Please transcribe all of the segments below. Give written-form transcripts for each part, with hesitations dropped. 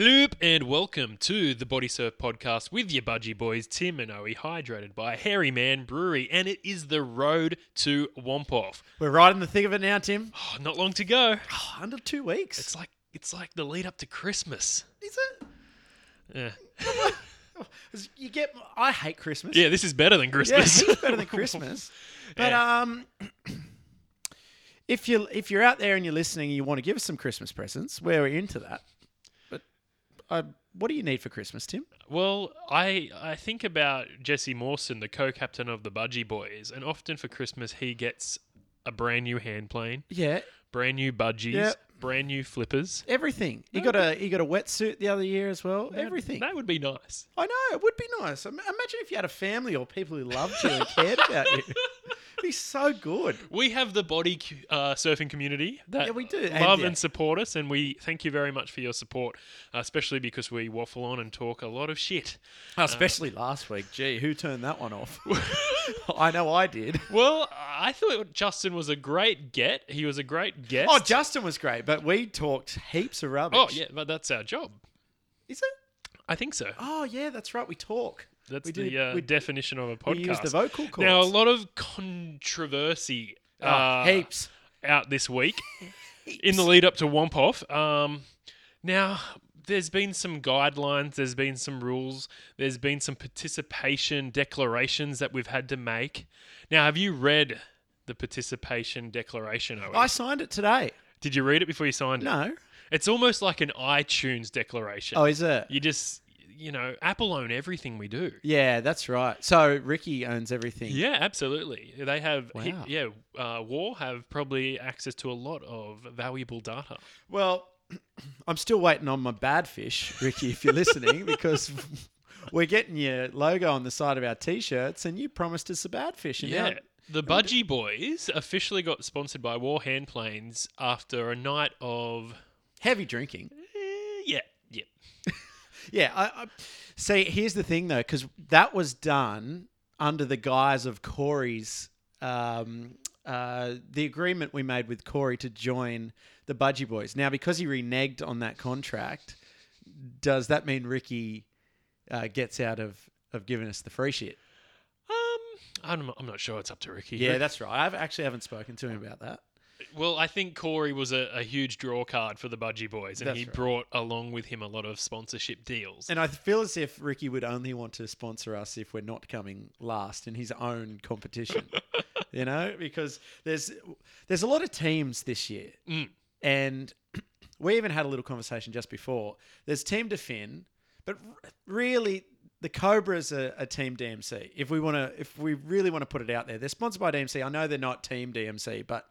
Hello and welcome to the Body Surf Podcast with your Budgie Boys, Tim and Owie, hydrated by Hairy Man Brewery, and it is the road to Whomp Off. We're right in the thick of it now, Tim. Oh, not long to go. Oh, under 2 weeks. It's like the lead up to Christmas. Is it? Yeah. You get. I hate Christmas. Yeah, this is better than Christmas. Yeah, it's better than Christmas. But yeah. If you're out there and you're listening, and you want to give us some Christmas presents, we're into that. What do you need for Christmas, Tim? Well, I think about Jesse Mawson, the co-captain of the Budgie Boys, and often for Christmas he gets a brand new hand plane, yeah, brand new budgies, yep, brand new flippers, everything. He got a wetsuit the other year as well. Everything. That would be nice. I know it would be nice. Imagine if you had a family or people who loved you and cared about you. Be so good. We have the body surfing community that we do. love and support us, and we thank you very much for your support, especially because we waffle on and talk a lot of shit. Especially last week. Gee, who turned that one off? I know I did. Well, I thought Justin was a great get. He was a great guest. Oh, Justin was great, but we talked heaps of rubbish. Oh, yeah, but that's our job. Is it? I think so. Oh, yeah, that's right. We talk. That's the definition of a podcast. We use the vocal cords. Now, a lot of controversy heaps out this week in the lead up to Whomp Off. Now, there's been some guidelines. There's been some rules. There's been some participation declarations that we've had to make. Now, have you read the participation declaration, Owen? I signed it today. Did you read it before you signed it? No. It's almost like an iTunes declaration. Oh, is it? You just... You know, Apple own everything we do. Yeah, that's right. So Ricky owns everything. Yeah, absolutely. They have, wow. War have probably access to a lot of valuable data. Well, I'm still waiting on my bad fish, Ricky, if you're listening, because we're getting your logo on the side of our T-shirts and you promised us a bad fish. And yeah. The Budgie Boys officially got sponsored by War Handplanes after a night of... heavy drinking. Yeah. Yeah, I see. Here's the thing, though, because that was done under the guise of Corey's the agreement we made with Corey to join the Budgie Boys. Now, because he reneged on that contract, does that mean Ricky gets out of giving us the free shit? I'm not sure. It's up to Ricky. Yeah, that's right. I actually haven't spoken to him about that. Well, I think Corey was a huge draw card for the Budgie Boys, and he brought along with him a lot of sponsorship deals. And I feel as if Ricky would only want to sponsor us if we're not coming last in his own competition, you know, because there's a lot of teams this year. Mm. And we even had a little conversation just before. There's Team Defin, but really the Cobras are a Team DMC. If we really want to put it out there, they're sponsored by DMC. I know they're not Team DMC, but...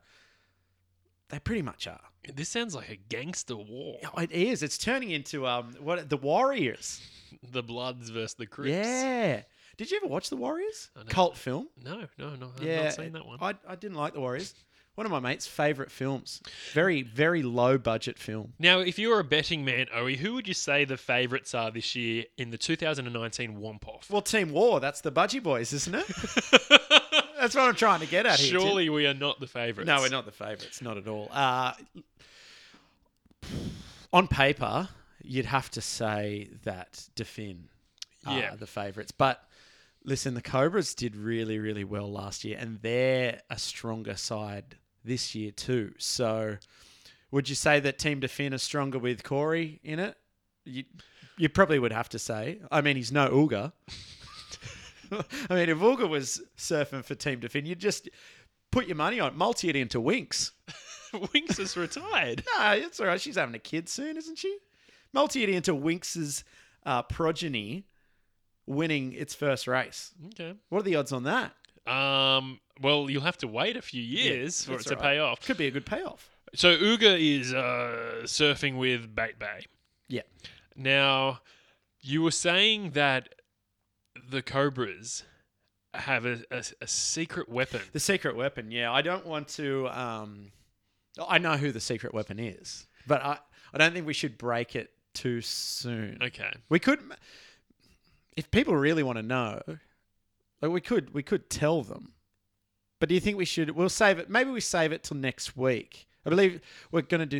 they pretty much are. This sounds like a gangster war. It is. It's turning into the Warriors. The Bloods versus the Crips. Yeah. Did you ever watch the Warriors? Cult film? No. I've not seen that one. I didn't like the Warriors. One of my mate's favourite films. Very, very low budget film. Now, if you were a betting man, Owie, who would you say the favourites are this year in the 2019 Whomp Off? Well, Team War. That's the Budgie Boys, isn't it? That's what I'm trying to get at here. Surely we are not the favourites. No, we're not the favourites. Not at all. On paper, you'd have to say that Defin are the favourites. But listen, the Cobras did really, really well last year, and they're a stronger side this year too. So would you say that Team Defin is stronger with Corey in it? You probably would have to say. I mean, he's no Uga. I mean, if Uga was surfing for Team Defin, you'd just put your money on it, multi it into Winx. Winx is retired. No, it's all right. She's having a kid soon, isn't she? Multi it into Winx's progeny winning its first race. Okay. What are the odds on that? Well, you'll have to wait a few years for it to pay off. Could be a good payoff. So, Uga is surfing with Bait Bay. Yeah. Now, you were saying that the Cobras have a secret weapon. The secret weapon, yeah. I don't want to... I know who the secret weapon is, but I don't think we should break it too soon. Okay. We could... if people really want to know, like we could tell them. But do you think we'll save it? Maybe we save it till next week. I believe we're going to do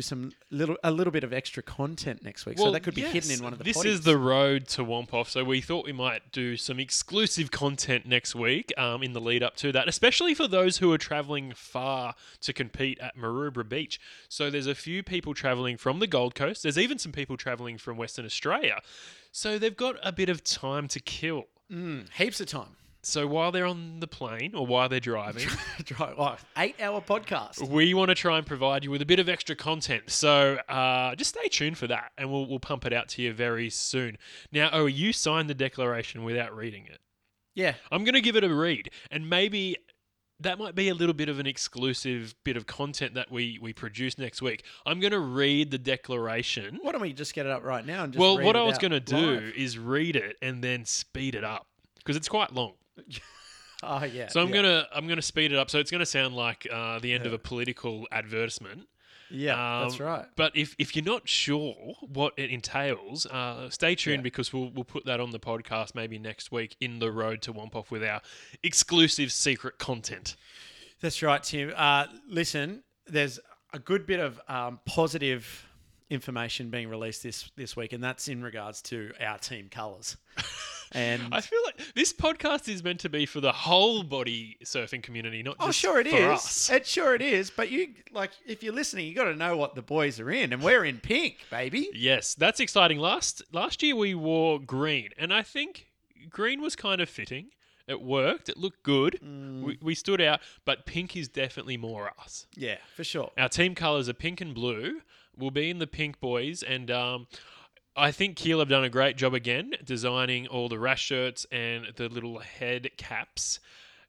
a little bit of extra content next week, so that could be hidden in one of the podcasts. This is the road to Whomp Off, so we thought we might do some exclusive content next week in the lead up to that, especially for those who are travelling far to compete at Maroubra Beach. So there's a few people travelling from the Gold Coast. There's even some people travelling from Western Australia. So they've got a bit of time to kill. Heaps of time. So while they're on the plane or while they're driving, 8-hour podcast, we want to try and provide you with a bit of extra content. So just stay tuned for that, and we'll pump it out to you very soon. Now, you signed the declaration without reading it. Yeah. I'm going to give it a read, and maybe that might be a little bit of an exclusive bit of content that we produce next week. I'm going to read the declaration. Why don't we just get it up right now and just read it? Well, what I was going to do is read it and then speed it up, because it's quite long. Oh yeah. So I'm gonna speed it up. So it's gonna sound like the end of a political advertisement. Yeah, that's right. But if you're not sure what it entails, stay tuned because we'll put that on the podcast maybe next week in the road to Whomp Off with our exclusive secret content. That's right, Tim. Listen, there's a good bit of positive information being released this week, and that's in regards to our team colours. And I feel like this podcast is meant to be for the whole body surfing community, not just for us. It sure it is. But you, if you're listening, you got to know what the boys are in, and we're in pink, baby. Yes, that's exciting. Last year we wore green, and I think green was kind of fitting. It worked. It looked good. We stood out, but pink is definitely more us. Yeah, for sure. Our team colours are pink and blue. We'll be in the pink, boys, and I think Kiel have done a great job again designing all the rash shirts and the little head caps.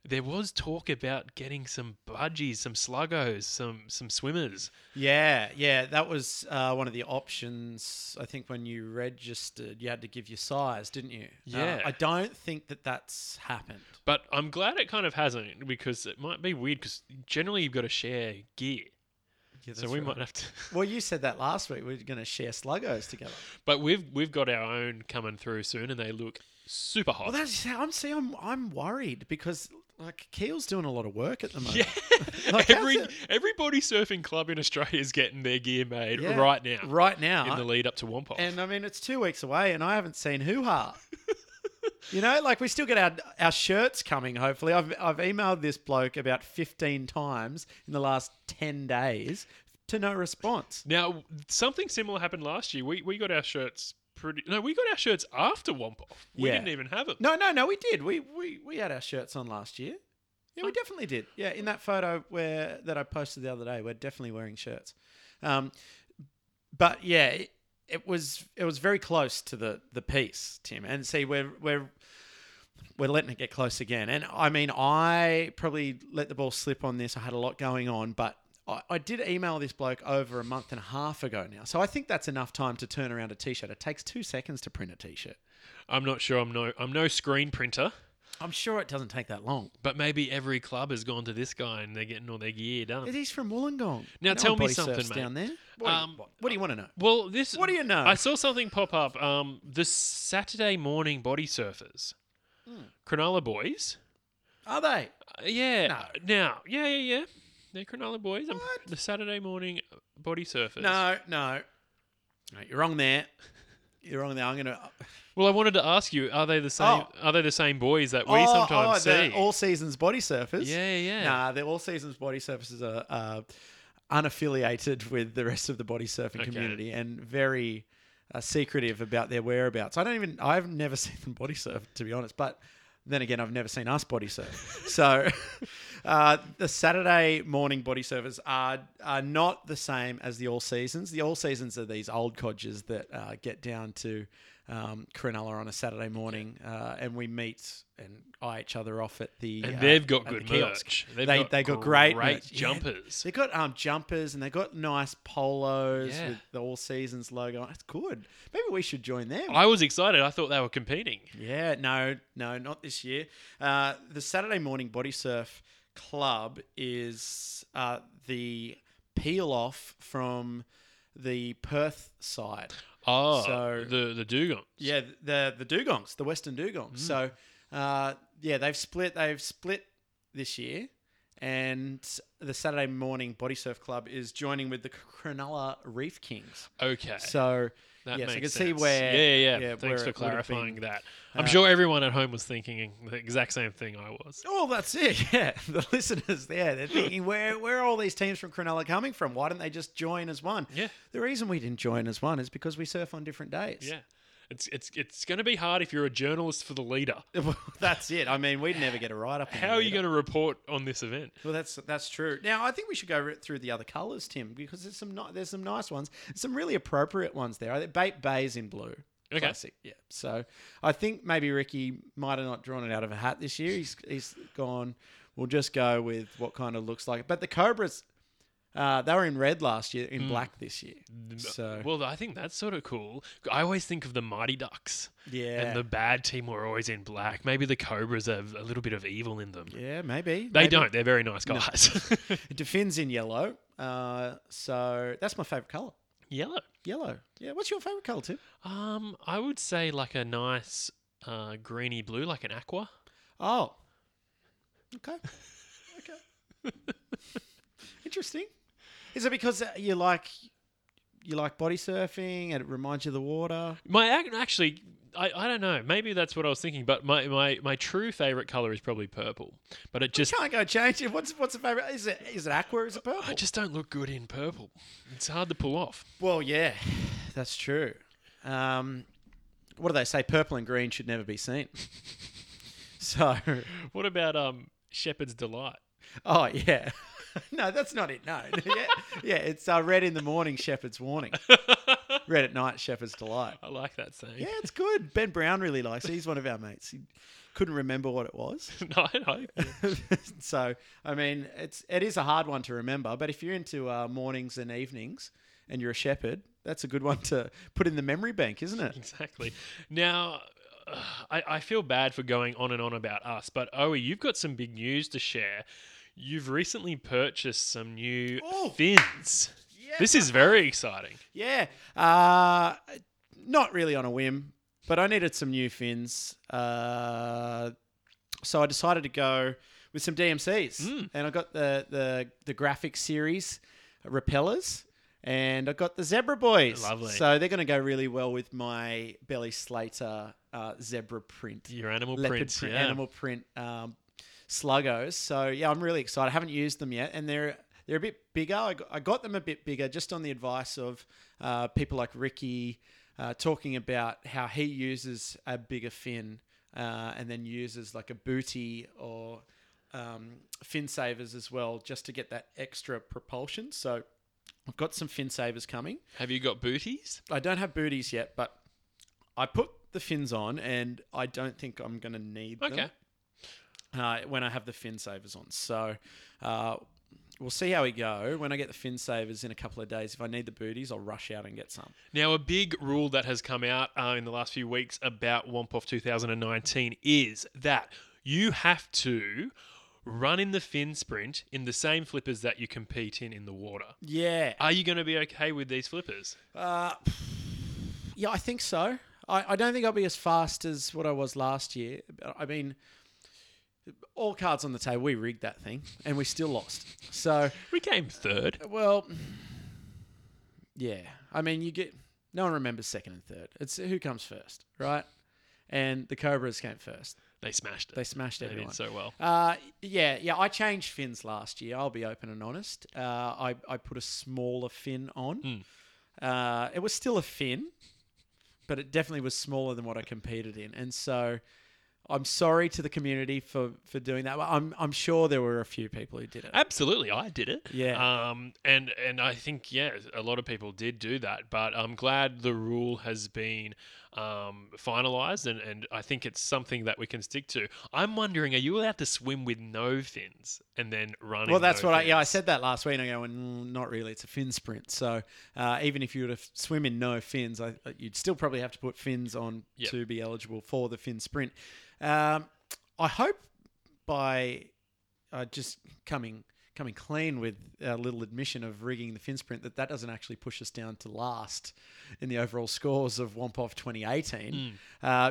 There was talk about getting some budgies, some sluggos, some swimmers. Yeah. That was one of the options. I think when you registered, you had to give your size, didn't you? Yeah. I don't think that's happened. But I'm glad it kind of hasn't, because it might be weird, because generally you've got to share gear. Yeah, so we might have to. Well, you said that last week. We're going to share sluggos together. But we've got our own coming through soon, and they look super hot. Well, I'm worried because Kiel's doing a lot of work at the moment. Yeah, every body surfing club in Australia is getting their gear made right now. Right now, in the lead up to Whomp Off. And I mean, it's 2 weeks away, and I haven't seen hoo-ha. You know, we still get our shirts coming, hopefully. I've emailed this bloke about 15 times in the last 10 days to no response. Now, something similar happened last year. We got our shirts we got our shirts after Whomp Off. We didn't even have them. No, we did. We had our shirts on last year. Yeah, we definitely did. Yeah, in that photo that I posted the other day, we're definitely wearing shirts. But yeah, It was very close to the piece, Tim. And see, we're letting it get close again. And I mean, I probably let the ball slip on this. I had a lot going on, but I did email this bloke over a month and a half ago now. So I think that's enough time to turn around a t-shirt. It takes 2 seconds to print a t-shirt. I'm not sure. I'm no screen printer. I'm sure it doesn't take that long. But maybe every club has gone to this guy and they're getting all their gear done. He's from Wollongong. Now, tell me something, mate. Down there. What do you want to know? Well, this. What do you know? I saw something pop up. The Saturday Morning Body Surfers. Cronulla boys. Are they? Yeah. No. Now, yeah. They're Cronulla boys. What? The Saturday Morning Body Surfers. No, you're wrong there. You're wrong there. I'm gonna. Well, I wanted to ask you: are they the same? Oh. Are they the same boys that we sometimes see? All Seasons Body Surfers. Yeah. Nah, the All Seasons Body Surfers are unaffiliated with the rest of the body surfing community and very secretive about their whereabouts. I've never seen them body surf, to be honest. But then again, I've never seen us body surf. So the Saturday Morning Body Surfers are not the same as the All Seasons. The All Seasons are these old codgers that get down to Cronulla on a Saturday morning and we meet and eye each other off at the kiosk. And they've got good merch. They've got great jumpers. Yeah. They've got jumpers and they've got nice polos with the All Seasons logo. That's good. Maybe we should join them. I was excited. I thought they were competing. Yeah, no, not this year. The Saturday Morning Body Surf Club is the peel-off from the Perth side. Oh, so, the dugongs. Yeah, the dugongs, the Western dugongs. So, they've split this year, And the Saturday Morning Body Surf Club is joining with the Cronulla Reef Kings. Okay. So, that yes, makes I can sense. See where... Yeah. Thanks for clarifying that. I'm sure everyone at home was thinking the exact same thing I was. Oh, that's it. Yeah. The listeners there, they're thinking, where are all these teams from Cronulla coming from? Why don't they just join as one? Yeah. The reason we didn't join as one is because we surf on different days. Yeah. It's going to be hard if you're a journalist for the leader. Well, that's it. I mean, we'd never get a write-up. How are you going to report on this event? Well, that's true. Now, I think we should go through the other colours, Tim, because there's some nice ones. Some really appropriate ones there. Bait Bay's in blue. Okay. Classic. Yeah. So, I think maybe Ricky might have not drawn it out of a hat this year. He's gone, we'll just go with what kind of looks like it. But the Cobras... they were in red last year, in black this year. So. Well, I think that's sort of cool. I always think of the Mighty Ducks. Yeah. And the bad team were always in black. Maybe the Cobras have a little bit of evil in them. Yeah, maybe. They don't. They're very nice guys. No. Defin's in yellow. So that's my favourite colour. Yellow. Yeah. What's your favourite colour, Tim? I would say like a nice greeny blue, like an aqua. Oh. Okay. Interesting. Is it because you like body surfing and it reminds you of the water? I don't know. Maybe that's what I was thinking. But my true favourite colour is probably purple. But it just... You can't go change it. What's the favourite? Is it aqua or is it purple? I just don't look good in purple. It's hard to pull off. Well, yeah. That's true. What do they say? Purple and green should never be seen. So... What about Shepherd's Delight? Oh, yeah. No, that's not it. No. Yeah, it's red in the morning, Shepherd's Warning. Red at night, Shepherd's Delight. I like that saying. Yeah, it's good. Ben Brown really likes it. He's one of our mates. He couldn't remember what it was. No, I know. So, I mean, it is a hard one to remember, but if you're into mornings and evenings and you're a shepherd, that's a good one to put in the memory bank, isn't it? Exactly. Now... I feel bad for going on and on about us, but Owie, you've got some big news to share. You've recently purchased some new fins. Yeah. This is very exciting. Yeah. Not really on a whim, but I needed some new fins. So I decided to go with some DMCs. And I got the graphic series repellers. And I got the Zebra Boys. Lovely. So they're going to go really well with my Belly Slater zebra print. Your animal print. Yeah. Animal print sluggos. So, yeah, I'm really excited. I haven't used them yet. And they're a bit bigger. I got them a bit bigger just on the advice of people like Ricky talking about how he uses a bigger fin and then uses like a booty or fin savers as well just to get that extra propulsion. So... I've got some fin savers coming. Have you got booties? I don't have booties yet, but I put the fins on and I don't think I'm going to need them when I have the fin savers on. So we'll see how we go. When I get the fin savers in a couple of days, if I need the booties, I'll rush out and get some. Now, a big rule that has come out in the last few weeks about Whomp Off 2019 is that you have to... run in the fin sprint in the same flippers that you compete in the water. Yeah. Are you going to be okay with these flippers? Yeah, I think so. I don't think I'll be as fast as what I was last year. I mean, all cards on the table, we rigged that thing and we still lost. So we came third. Well, yeah. I mean, no one remembers second and third. It's who comes first, right? And the Cobras came first. They smashed it. They smashed everyone. They did so well. Yeah. I changed fins last year. I'll be open and honest. I put a smaller fin on. It was still a fin, but it definitely was smaller than what I competed in. And so, I'm sorry to the community for doing that. I'm sure there were a few people who did it. Absolutely, I did it. Yeah. And I think a lot of people did do that. But I'm glad the rule has been. Finalised and I think it's something that we can stick to. I'm wondering, are you allowed to swim with no fins and then run? Well, that's I said that last week and I go, not really, it's a fin sprint. So even if you were to swim in no fins, you'd still probably have to put fins on to be eligible for the fin sprint. I hope by just coming... coming clean with our little admission of rigging the fin sprint, that doesn't actually push us down to last in the overall scores of Whomp Off 2018,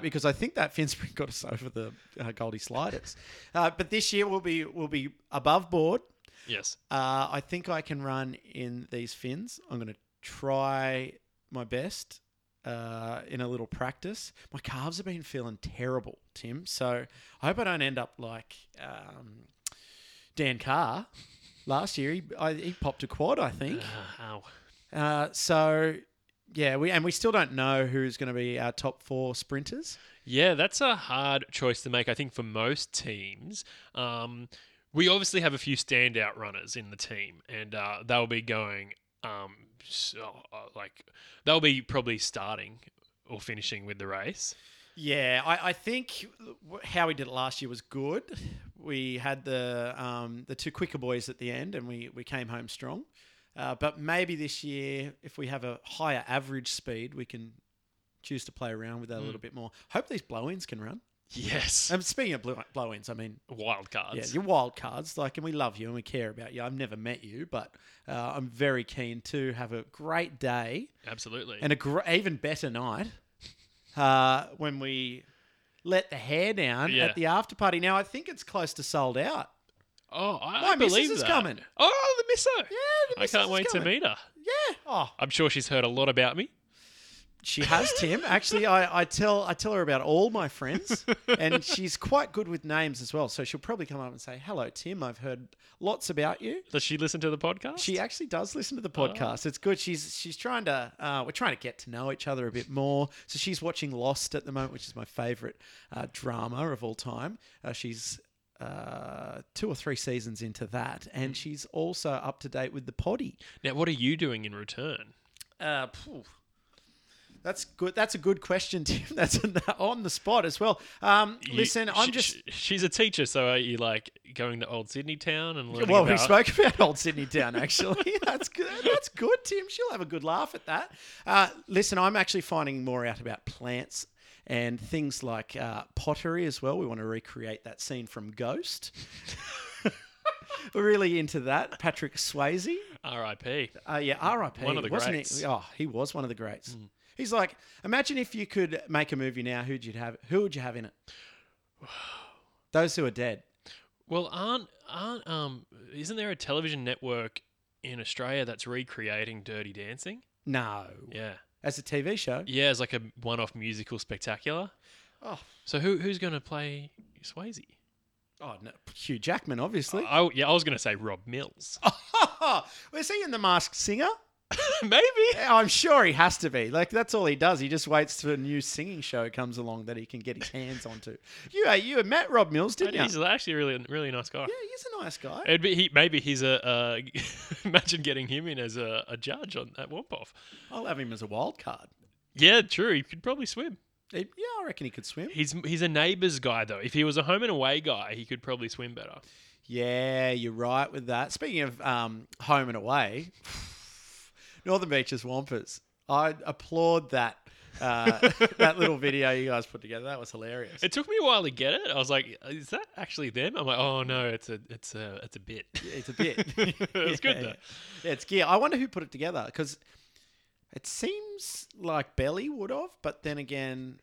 because I think that fin sprint got us over the Goldie Sliders. But this year we'll be above board. Yes. I think I can run in these fins. I'm going to try my best in a little practice. My calves have been feeling terrible, Tim. So I hope I don't end up like Dan Carr. Last year, he popped a quad, I think. So, yeah, we still don't know who's going to be our top four sprinters. Yeah, that's a hard choice to make, I think, for most teams. We obviously have a few standout runners in the team, and they'll be going, they'll be probably starting or finishing with the race. Yeah, I think how we did it last year was good. We had the two quicker boys at the end, and we came home strong. But maybe this year, if we have a higher average speed, we can choose to play around with that a little bit more. Hope these blow-ins can run. Yes. And speaking of blow-ins, I mean... wild cards. Yeah, you're wild cards. Like, and we love you and we care about you. I've never met you, but I'm very keen to have a great day. Absolutely. And even better night. When we let the hair down at the after party. Now, I think it's close to sold out. Oh, I believe that. My missus is coming. Oh, the misso. Yeah, the missus is coming. I can't wait to meet her. Yeah. Oh. I'm sure she's heard a lot about me. She has, Tim. Actually, I tell her about all my friends, and she's quite good with names as well. So she'll probably come up and say, "Hello, Tim. I've heard lots about you." Does she listen to the podcast? She actually does listen to the podcast. Oh. It's good. She's trying to we're trying to get to know each other a bit more. So she's watching Lost at the moment, which is my favourite drama of all time. She's 2 or 3 seasons into that, and she's also up to date with the poddy. Now, what are you doing in return? That's good. That's a good question, Tim. That's on the spot as well. She's a teacher, so are you like going to Old Sydney Town and learning? Well, we spoke about Old Sydney Town actually. That's good. That's good, Tim. She'll have a good laugh at that. Listen, I'm actually finding more out about plants and things like pottery as well. We want to recreate that scene from Ghost. We're really into that. Patrick Swayze, R.I.P. R.I.P. One of the greats. He was one of the greats. Mm. He's like, imagine if you could make a movie now, who would you have in it? Those who are dead. Well, isn't there a television network in Australia that's recreating Dirty Dancing? No. Yeah. As a TV show? Yeah, as like a one-off musical spectacular. Oh. So who's going to play Swayze? Oh, no, Hugh Jackman, obviously. I was going to say Rob Mills. Was he in The Masked Singer? Maybe. I'm sure he has to be. Like, that's all he does. He just waits till a new singing show comes along that he can get his hands onto. You met Rob Mills, didn't you? He's actually a really, really nice guy. Yeah, he's a nice guy. It'd be maybe he's a... imagine getting him in as a judge on that Whomp Off. I'll have him as a wild card. Yeah, true. He could probably swim. I reckon he could swim. He's a Neighbours guy, though. If he was a Home and Away guy, he could probably swim better. Yeah, you're right with that. Speaking of Home and Away... Northern Beaches Wampers. I applaud that that little video you guys put together. That was hilarious. It took me a while to get it. I was like, "Is that actually them?" I'm like, "Oh no, it's a bit. Yeah, it's a bit." It's good though. Yeah, it's gear. I wonder who put it together because it seems like Belly would have, but then again,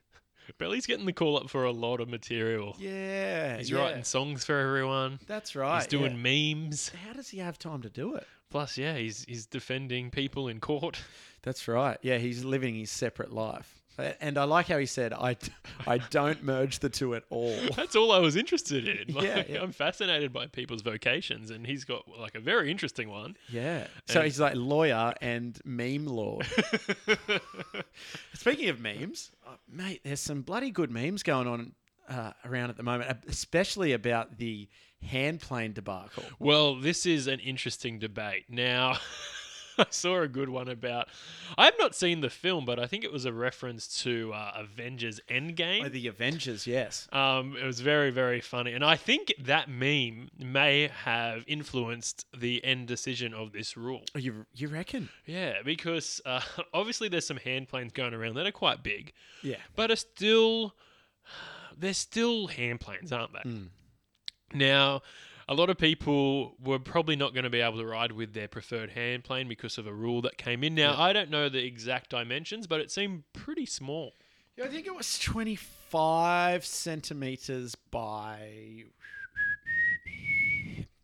Belly's getting the call up for a lot of material. Yeah, he's writing songs for everyone. That's right. He's doing memes. How does he have time to do it? Plus, yeah, he's defending people in court. That's right. Yeah, he's living his separate life. And I like how he said, I don't merge the two at all. That's all I was interested in. Like, yeah. I'm fascinated by people's vocations, and he's got like a very interesting one. Yeah. And so he's like lawyer and meme lord. Speaking of memes, mate, there's some bloody good memes going on around at the moment, especially about the handplane debacle. Well, this is an interesting debate. Now, I saw a good one about... I've not seen the film, but I think it was a reference to Avengers Endgame. Oh, the Avengers, yes. It was very, very funny. And I think that meme may have influenced the end decision of this rule. Oh, you reckon? Yeah, because obviously there's some handplanes going around that are quite big. Yeah. But are still... They're still handplanes, aren't they? Mm. Now, a lot of people were probably not going to be able to ride with their preferred hand plane because of a rule that came in. Now, I don't know the exact dimensions, but it seemed pretty small. Yeah, I think it was 25 centimetres by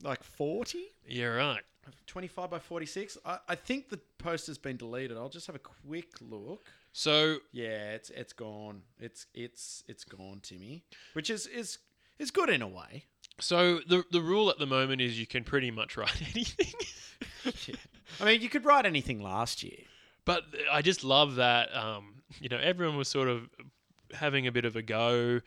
like 40. Yeah, right. 25 by 46. I think the post has been deleted. I'll just have a quick look. So yeah, it's gone. It's gone, Timmy. Which is good in a way. So the rule at the moment is you can pretty much ride anything. Yeah. I mean, you could ride anything last year. But I just love that everyone was sort of having a bit of a go.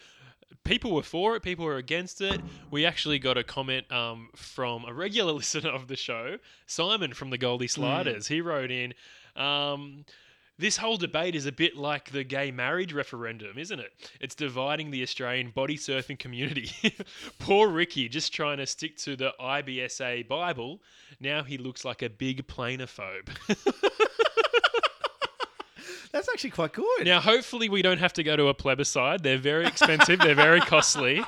People were for it, people were against it. We actually got a comment from a regular listener of the show, Simon from the Goldie Sliders. He wrote in, this whole debate is a bit like the gay marriage referendum, isn't it? It's dividing the Australian body surfing community. Poor Ricky, just trying to stick to the IBSA Bible. Now he looks like a big planophobe. That's actually quite good. Now, hopefully we don't have to go to a plebiscite. They're very expensive. They're very costly.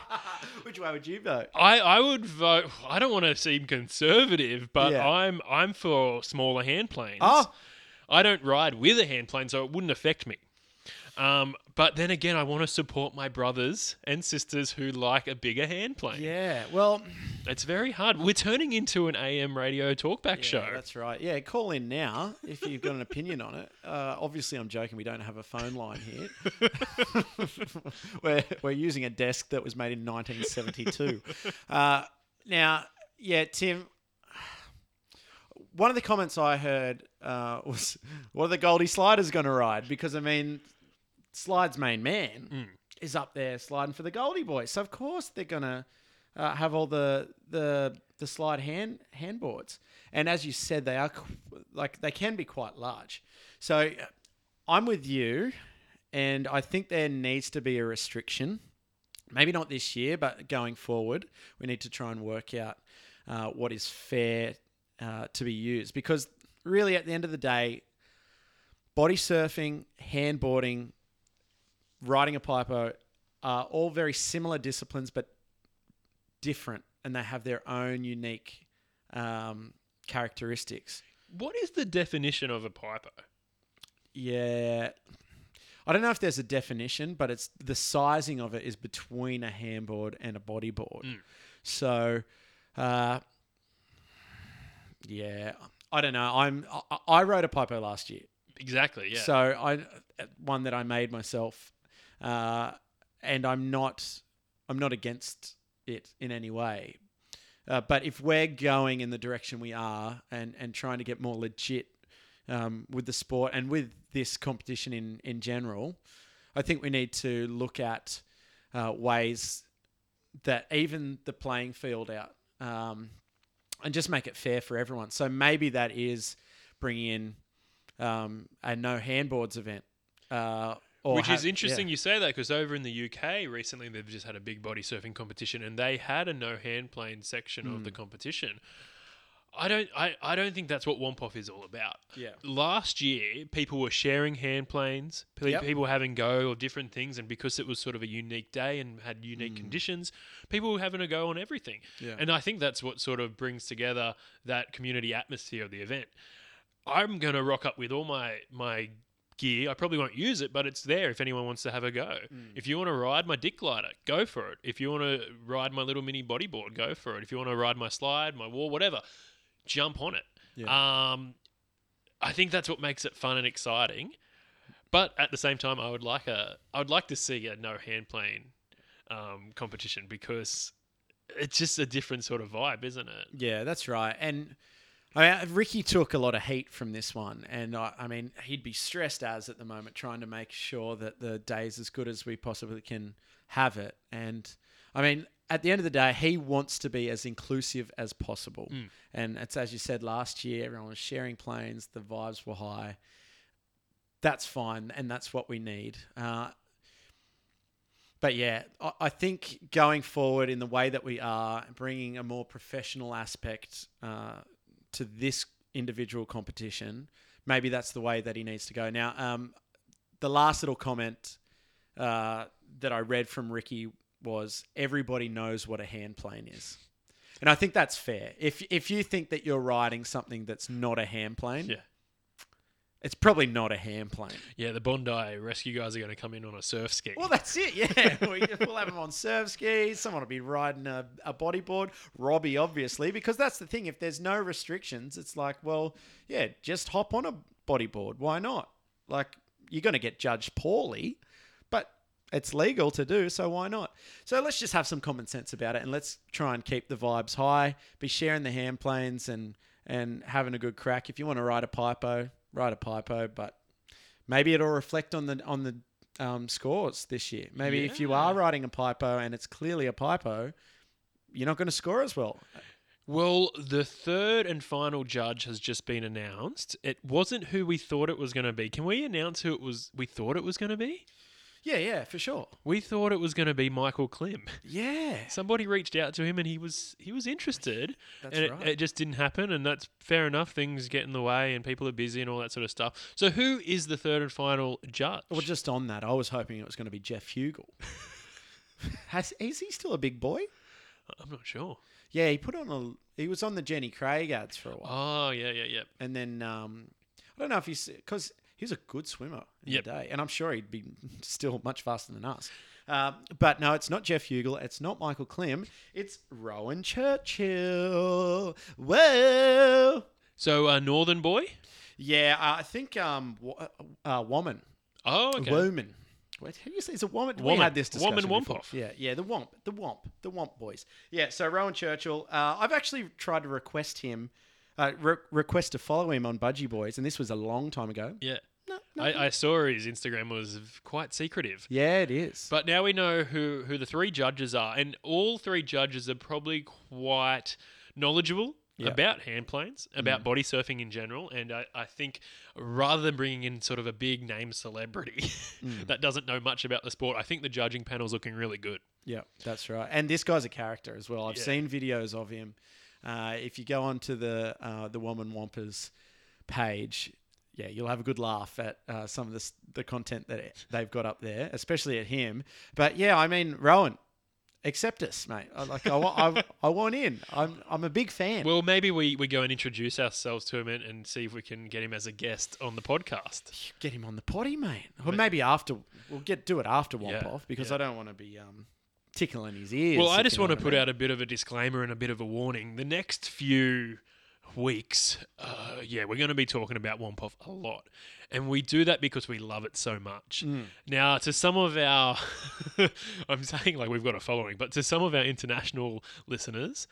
Which way would you vote? I would vote... I don't want to seem conservative, but I'm for smaller hand planes. Oh. I don't ride with a hand plane, so it wouldn't affect me. But then again, I want to support my brothers and sisters who like a bigger hand plane. Yeah, well... It's very hard. We're turning into an AM radio talkback show. That's right. Yeah, call in now if you've got an opinion on it. Obviously, I'm joking. We don't have a phone line here. We're using a desk that was made in 1972. Tim, one of the comments I heard was, what are the Goldie Sliders going to ride? Because, I mean, Slide's main man is up there sliding for the Goldie Boys. So, of course, they're going to... have all the slide hand boards, and as you said, they are they can be quite large. So I'm with you, and I think there needs to be a restriction. Maybe not this year, but going forward, we need to try and work out what is fair to be used. Because really, at the end of the day, body surfing, handboarding, riding a pipo are all very similar disciplines, but different, and they have their own unique characteristics. What is the definition of a pipo? Yeah. I don't know if there's a definition, but it's the sizing of it is between a handboard and a bodyboard. So, I don't know. I rode a pipo last year. Exactly, yeah. So, one that I made myself, and I'm not against it in any way, but if we're going in the direction we are and trying to get more legit with the sport and with this competition in general, I think we need to look at ways that even the playing field out and just make it fair for everyone. So maybe that is bringing in a no handboards event. Which is interesting you say that, because over in the UK recently they've just had a big body surfing competition and they had a no hand plane section of the competition. I don't think that's what Whomp Off is all about. Yeah. Last year, people were sharing hand planes, people were having go of different things, and because it was sort of a unique day and had unique conditions, people were having a go on everything. Yeah. And I think that's what sort of brings together that community atmosphere of the event. I'm going to rock up with all my gear. I probably won't use it, but it's there if anyone wants to have a go. If you want to ride my dick glider, go for it. If you want to ride my little mini bodyboard, go for it. If you want to ride my slide, my wall, whatever, jump on it. Yeah. I think that's what makes it fun and exciting. But at the same time, I would like to see a no hand plane competition, because it's just a different sort of vibe, isn't it? Yeah, that's right. And I mean, Ricky took a lot of heat from this one, and I mean, he'd be stressed as at the moment trying to make sure that the day is as good as we possibly can have it. And I mean, at the end of the day, he wants to be as inclusive as possible. And it's, as you said, last year, everyone was sharing planes, the vibes were high. That's fine, and that's what we need. But yeah, I think going forward in the way that we are, bringing a more professional aspect to this individual competition, maybe that's the way that he needs to go. Now, the last little comment that I read from Ricky was, everybody knows what a hand plane is. And I think that's fair. If you think that you're riding something that's not a hand plane, yeah, it's probably not a hand plane. Yeah, the Bondi rescue guys are going to come in on a surf ski. Well, that's it, yeah. We'll have them on surf skis. Someone will be riding a bodyboard. Robbie, obviously, because that's the thing. If there's no restrictions, it's like, well, yeah, just hop on a bodyboard. Why not? Like, you're going to get judged poorly, but it's legal to do, so why not? So let's just have some common sense about it, and let's try and keep the vibes high, be sharing the hand planes and having a good crack. If you want to ride a pipo, ride a pipo, but maybe it'll reflect on the scores this year. Maybe if you are riding a pipo and it's clearly a pipo, you're not going to score as well. Well, the third and final judge has just been announced. It wasn't who we thought it was going to be. Can we announce who it was? We thought it was going to be? Yeah, for sure. We thought it was going to be Michael Klim. Yeah. Somebody reached out to him and he was interested. That's and right. It just didn't happen, and that's fair enough. Things get in the way and people are busy and all that sort of stuff. So who is the third and final judge? Well, just on that, I was hoping it was going to be Jeff Huegill. Is he still a big boy? I'm not sure. Yeah, he was on the Jenny Craig ads for a while. Oh, yeah. And then I don't know if he's... because he was a good swimmer in the day, and I'm sure he'd be still much faster than us. But no, it's not Jeff Huegill. It's not Michael Klim. It's Rowan Churchill. Whoa! So, Northern boy? Yeah, I think Woman. Oh, okay. Woman. Wait, how do you say it's a Womp? We had this discussion. Whomp and Whomp Off. Yeah, the Whomp Boys. Yeah, so Rowan Churchill, I've actually tried to request him. Request to follow him on Budgie Boys, and this was a long time ago. Yeah. No. I saw his Instagram was quite secretive. Yeah, it is. But now we know who the three judges are, and all three judges are probably quite knowledgeable about hand planes, about body surfing in general, and I think rather than bringing in sort of a big name celebrity that doesn't know much about the sport, I think the judging panel's looking really good. Yeah, that's right. And this guy's a character as well. I've seen videos of him. If you go onto the Woman Wampers page, you'll have a good laugh at some of the content that they've got up there, especially at him. But yeah, I mean, Rowan, accept us, mate. I want in. I'm a big fan. Well, maybe we go and introduce ourselves to him and see if we can get him as a guest on the podcast. Get him on the potty, mate. Or maybe after we'll do it after Whomp Off, because I don't want to be tickling his ears. Well, I just want to put out a bit of a disclaimer and a bit of a warning. The next few weeks, we're going to be talking about Whomp Off a lot. And we do that because we love it so much. Mm. Now, to some of our... I'm saying like we've got a following, but to some of our international listeners,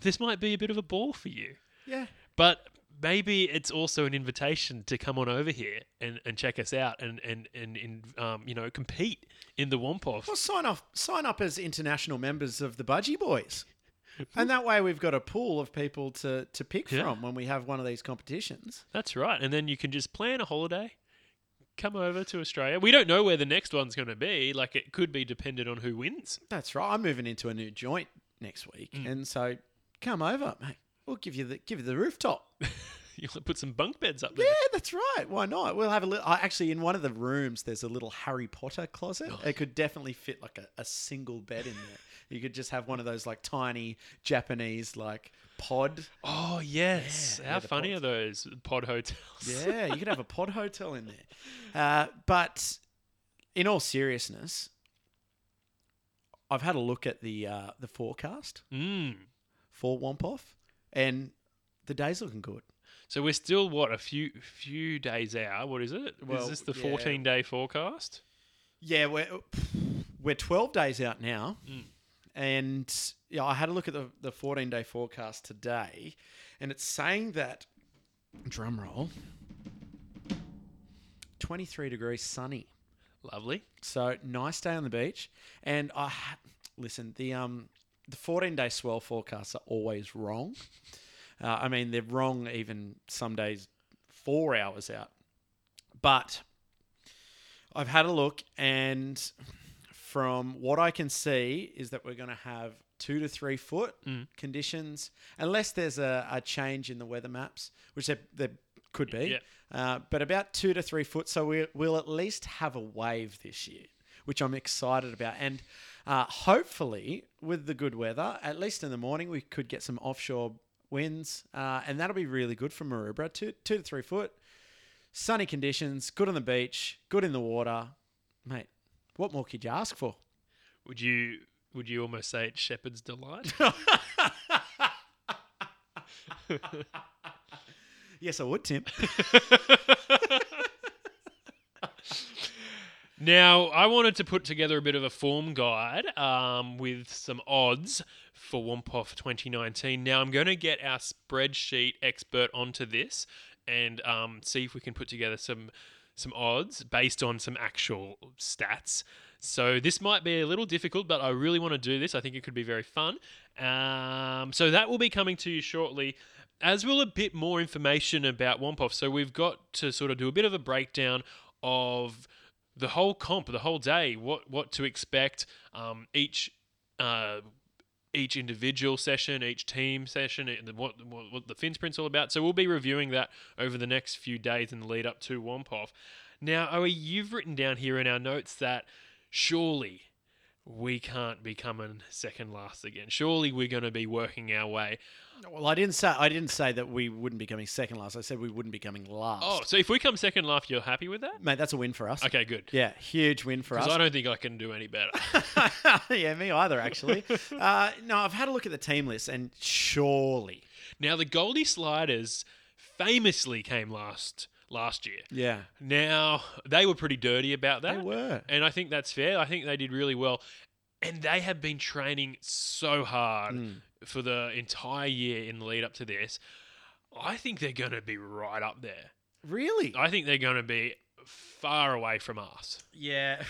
this might be a bit of a ball for you. Yeah. But... maybe it's also an invitation to come on over here and check us out and compete in the Whomp Off. Well, sign up as international members of the Budgie Boys. And that way we've got a pool of people to pick from when we have one of these competitions. That's right. And then you can just plan a holiday, come over to Australia. We don't know where the next one's going to be. Like, it could be dependent on who wins. That's right. I'm moving into a new joint next week. Mm. And so come over, mate. We'll give you the rooftop. You'll put some bunk beds up there. Yeah, that's right. Why not? We'll have a little... actually, in one of the rooms, there's a little Harry Potter closet. Oh. It could definitely fit like a single bed in there. You could just have one of those like tiny Japanese like pod. Oh, yes. Yeah, how funny are those pod hotels? Yeah, you could have a pod hotel in there. But in all seriousness, I've had a look at the forecast for Whomp Off. And the day's looking good. So we're still, what, a few days out? What is it? Well, is this the 14-day forecast? Yeah, we're 12 days out now. Mm. And I had a look at the 14-day forecast today. And it's saying that, drum roll, 23 degrees sunny. Lovely. So, nice day on the beach. And, listen, the 14-day swell forecasts are always wrong. I mean, they're wrong even some days 4 hours out. But I've had a look, and from what I can see is that we're going to have 2 to 3 foot conditions, unless there's a change in the weather maps, which there could be. But about 2 to 3 foot. So we'll at least have a wave this year, which I'm excited about. And hopefully, with the good weather, at least in the morning, we could get some offshore winds. And that'll be really good for Maroubra. 2 to 3 foot, sunny conditions, good on the beach, good in the water. Mate, what more could you ask for? Would you almost say it's shepherd's delight? Yes, I would, Tim. Now, I wanted to put together a bit of a form guide with some odds for Whomp Off 2019. Now, I'm going to get our spreadsheet expert onto this and see if we can put together some odds based on some actual stats. So this might be a little difficult, but I really want to do this. I think it could be very fun. So that will be coming to you shortly, as will a bit more information about Whomp Off. So we've got to sort of do a bit of a breakdown of the whole comp, the whole day, what to expect, each individual session, each team session, and what the Fin's print's all about. So we'll be reviewing that over the next few days in the lead up to Whomp Off. Now, Owie, you've written down here in our notes that surely we can't be coming second last again. Surely we're going to be working our way. Well, I didn't say that we wouldn't be coming second last. I said we wouldn't be coming last. Oh, so if we come second last, you're happy with that? Mate, that's a win for us. Okay, good. Yeah, huge win for us. Because I don't think I can do any better. Yeah, me either, actually. No, I've had a look at the team list, and surely. Now, the Goldie Sliders famously came last year. Yeah. Now, they were pretty dirty about that. They were. And I think that's fair. I think they did really well. And they have been training so hard for the entire year in the lead up to this. I think they're going to be right up there. Really? I think they're going to be far away from us. Yeah.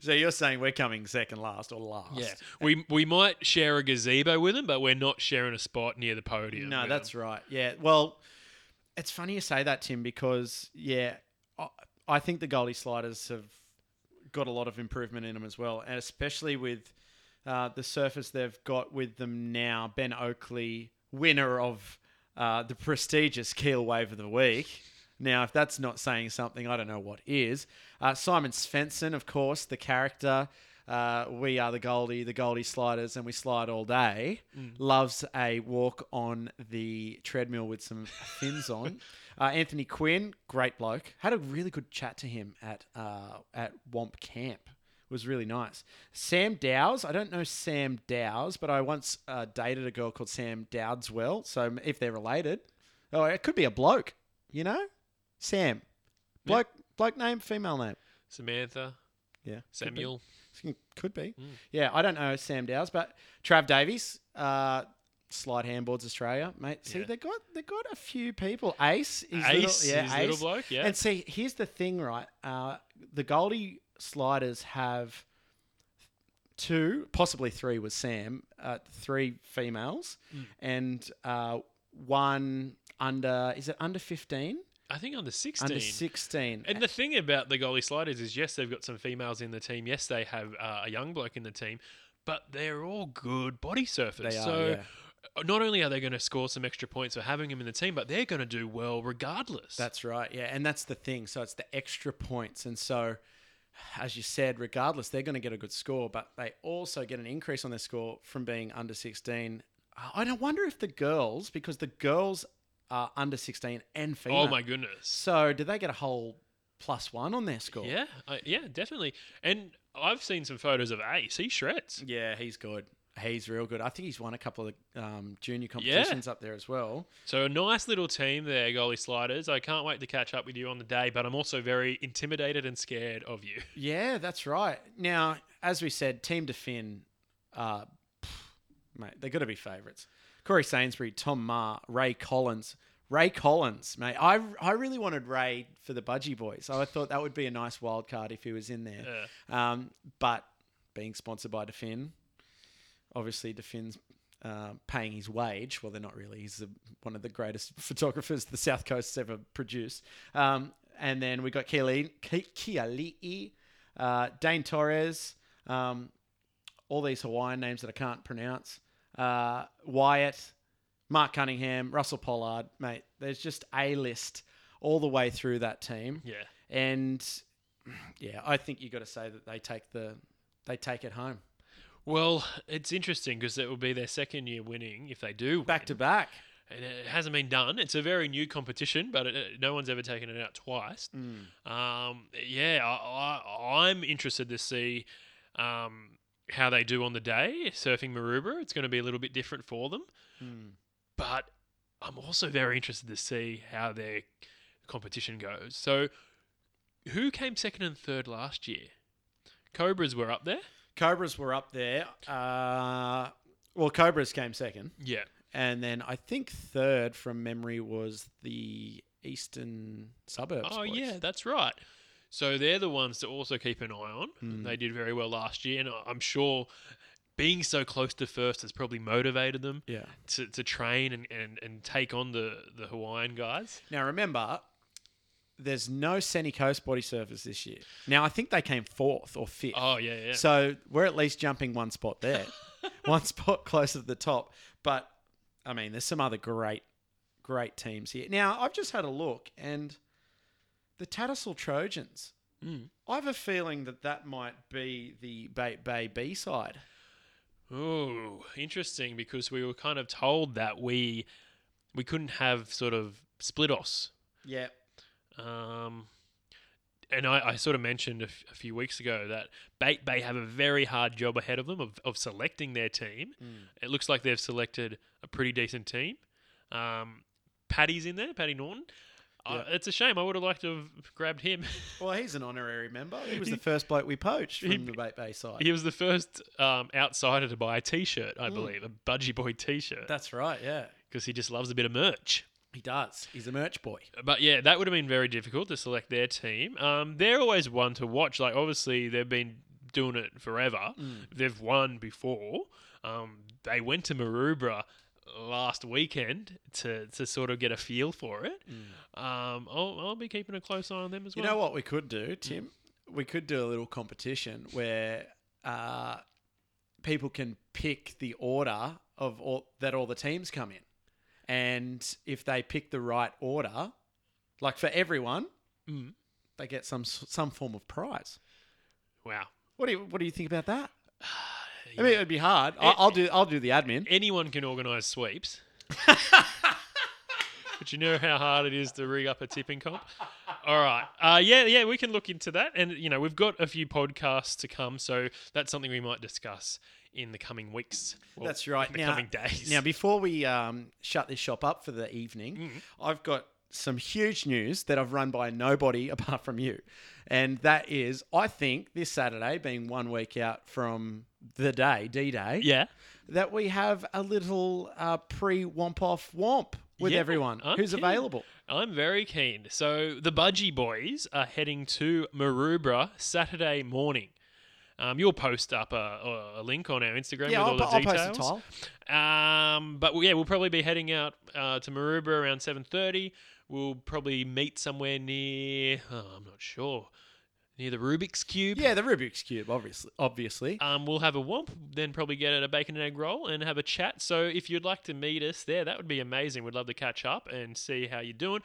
So you're saying we're coming second last or last? Yeah. We might share a gazebo with them, but we're not sharing a spot near the podium. No, that's right. Yeah. Well, it's funny you say that, Tim, because, yeah, I think the Goldie Sliders have got a lot of improvement in them as well, and especially with the surfers they've got with them now, Ben Oakley, winner of the prestigious Kiel Wave of the Week. Now, if that's not saying something, I don't know what is. Simon Svensson, of course, the character. We are the Goldie Sliders, and we slide all day. Loves a walk on the treadmill with some fins on. Anthony Quinn, great bloke. Had a really good chat to him at Whomp Camp. It was really nice. Sam Dows. I don't know Sam Dows, but I once dated a girl called Sam Dowdswell. So if they're related, oh, it could be a bloke. You know, Sam, bloke, yeah. Bloke name, female name. Samantha. Yeah. Samuel. Could be. Yeah, I don't know Sam Dows, but Trav Davies, Slide Handboards Australia, mate. See, yeah. They got a few people. Ace, little bloke, yeah. And see, here's the thing, right? The Goldie Sliders have two, possibly three with Sam, three females, and one under. Is it under 15? I think under 16. Under 16. And the thing about the Goldie Sliders is, yes, they've got some females in the team. Yes, they have a young bloke in the team, but they're all good body surfers. They are, so yeah. Not only are they going to score some extra points for having them in the team, but they're going to do well regardless. That's right, yeah. And that's the thing. So it's the extra points. And so, as you said, regardless, they're going to get a good score, but they also get an increase on their score from being under 16. I don't wonder if the girls, because the girls are under 16 and female. Oh, my goodness. So, do they get a whole +1 on their score? Yeah, yeah, definitely. And I've seen some photos of Ace. He shreds. Yeah, he's good. He's real good. I think he's won a couple of junior competitions up there as well. So, a nice little team there, Goldie Sliders. I can't wait to catch up with you on the day, but I'm also very intimidated and scared of you. Yeah, that's right. Now, as we said, Team Defin, mate, they're going to be favourites. Corey Sainsbury, Tom Maher, Ray Collins, mate. I really wanted Ray for the Budgie Boys. So I thought that would be a nice wild card if he was in there. Yeah. But being sponsored by Defin, obviously Defin's paying his wage. Well, they're not really. He's one of the greatest photographers the South Coast's ever produced. And then we got Kiali'i, Dane Torres, all these Hawaiian names that I can't pronounce. Wyatt, Mark Cunningham, Russell Pollard, mate. There's just A-list all the way through that team. Yeah. And yeah, I think you got to say that they take it home. Well, it's interesting because it will be their second year winning if they do win. Back to back. And it hasn't been done. It's a very new competition, but no one's ever taken it out twice. Mm. I'm interested to see how they do on the day, surfing Maroubra. It's going to be a little bit different for them. Mm. But I'm also very interested to see how their competition goes. So who came second and third last year? Cobras were up there. Cobras came second. Yeah. And then I think third from memory was the Eastern Suburbs. Oh, boys. Yeah, that's right. So they're the ones to also keep an eye on. Mm. They did very well last year. And I'm sure being so close to first has probably motivated them to train and take on the Hawaiian guys. Now, remember, there's no Sunny Coast Body Surfers this year. Now, I think they came fourth or fifth. Oh, yeah, yeah. So we're at least jumping one spot there. One spot closer to the top. But I mean, there's some other great teams here. Now, I've just had a look, and the Tattersall Trojans. Mm. I have a feeling that might be the Bait Bay B-side. Oh, interesting, because we were kind of told that we couldn't have sort of split-offs. Yeah. And I sort of mentioned a few weeks ago that Bait Bay have a very hard job ahead of them of selecting their team. Mm. It looks like they've selected a pretty decent team. Paddy's in there, Paddy Norton. Yeah. It's a shame. I would have liked to have grabbed him. Well, he's an honorary member. He was the first bloke we poached from the Bait Bay side. He was the first outsider to buy a T-shirt, I believe, a Budgie Boy T-shirt. That's right, yeah. Because he just loves a bit of merch. He does. He's a merch boy. But yeah, that would have been very difficult to select their team. They're always one to watch. Like, obviously, they've been doing it forever. Mm. They've won before. They went to Maroubra last weekend to sort of get a feel for it. Mm. I'll be keeping a close eye on them as well. You know what we could do, Tim? Mm. We could do a little competition where people can pick the order of all the teams come in. And if they pick the right order, like for everyone, they get some form of prize. Wow, what do you think about that? Yeah. I mean, it'd be hard. I'll do the admin. Anyone can organise sweeps, but you know how hard it is to rig up a tipping comp. All right, yeah, we can look into that, and you know we've got a few podcasts to come, so that's something we might discuss in the coming weeks. Well, that's right. In the coming days. Now, before we shut this shop up for the evening, I've got some huge news that I've run by nobody apart from you. And that is, I think this Saturday, being 1 week out from the day, D-Day, that we have a little pre-Whomp Off Whomp with everyone who's keen. Available. I'm very keen. So the Budgie Boys are heading to Maroubra Saturday morning. You'll post up a link on our Instagram with all the details. I'll post a tile. But we'll probably be heading out to Maroubra around 7:30. We'll probably meet somewhere near, I'm not sure, near the Rubik's Cube. Yeah, the Rubik's Cube, obviously. We'll have a whomp, then probably get a bacon and egg roll and have a chat. So if you'd like to meet us there, that would be amazing. We'd love to catch up and see how you're doing.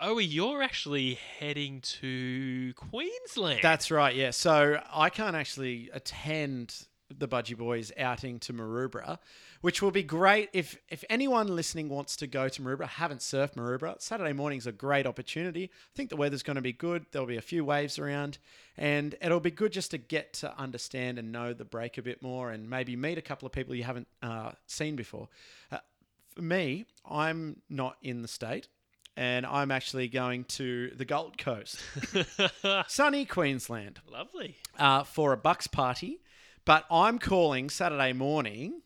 Oh, you're actually heading to Queensland. That's right, yeah. So I can't actually attend the Budgie Boys outing to Maroubra, which will be great. If anyone listening wants to go to Maroubra, haven't surfed Maroubra, Saturday morning's a great opportunity. I think the weather's going to be good. There'll be a few waves around, and it'll be good just to get to understand and know the break a bit more and maybe meet a couple of people you haven't seen before. For me, I'm not in the state. And I'm actually going to the Gold Coast, sunny Queensland. Lovely. For a bucks party. But I'm calling Saturday morning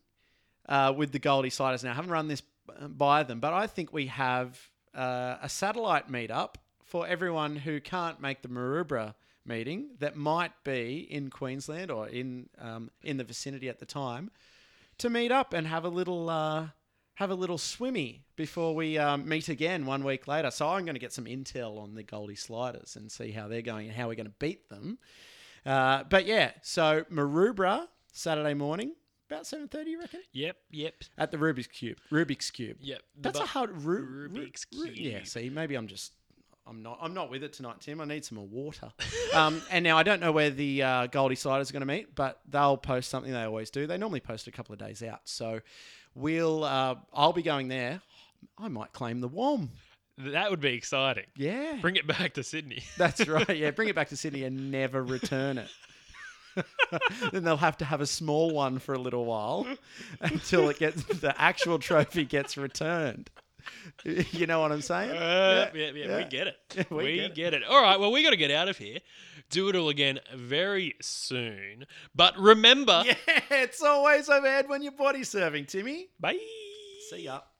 with the Goldie Sliders. Now, I haven't run this by them, but I think we have a satellite meetup for everyone who can't make the Maroubra meeting that might be in Queensland or in the vicinity at the time to meet up and have a little... have a little swimmy before we meet again 1 week later. So I'm going to get some intel on the Goldie Sliders and see how they're going and how we're going to beat them. So Maroubra, Saturday morning, about 7:30, you reckon? Yep. At the Rubik's Cube. Yep. That's a hard... Rubik's Cube. Yeah, see, maybe I'm just... I'm not with it tonight, Tim. I need some more water. And now I don't know where the Goldie Sliders are going to meet, but they'll post something they always do. They normally post a couple of days out. So we'll I'll be going there. I might claim the WOM. That would be exciting. Yeah. Bring it back to Sydney. That's right. Yeah, bring it back to Sydney and never return it. Then they'll have to have a small one for a little while until it gets the actual trophy gets returned. You know what I'm saying? Yeah. We get it. We get it. All right, well, we got to get out of here. Do it all again very soon. But remember... Yeah, it's always overhead when you're body surfing, Timmy. Bye. See ya.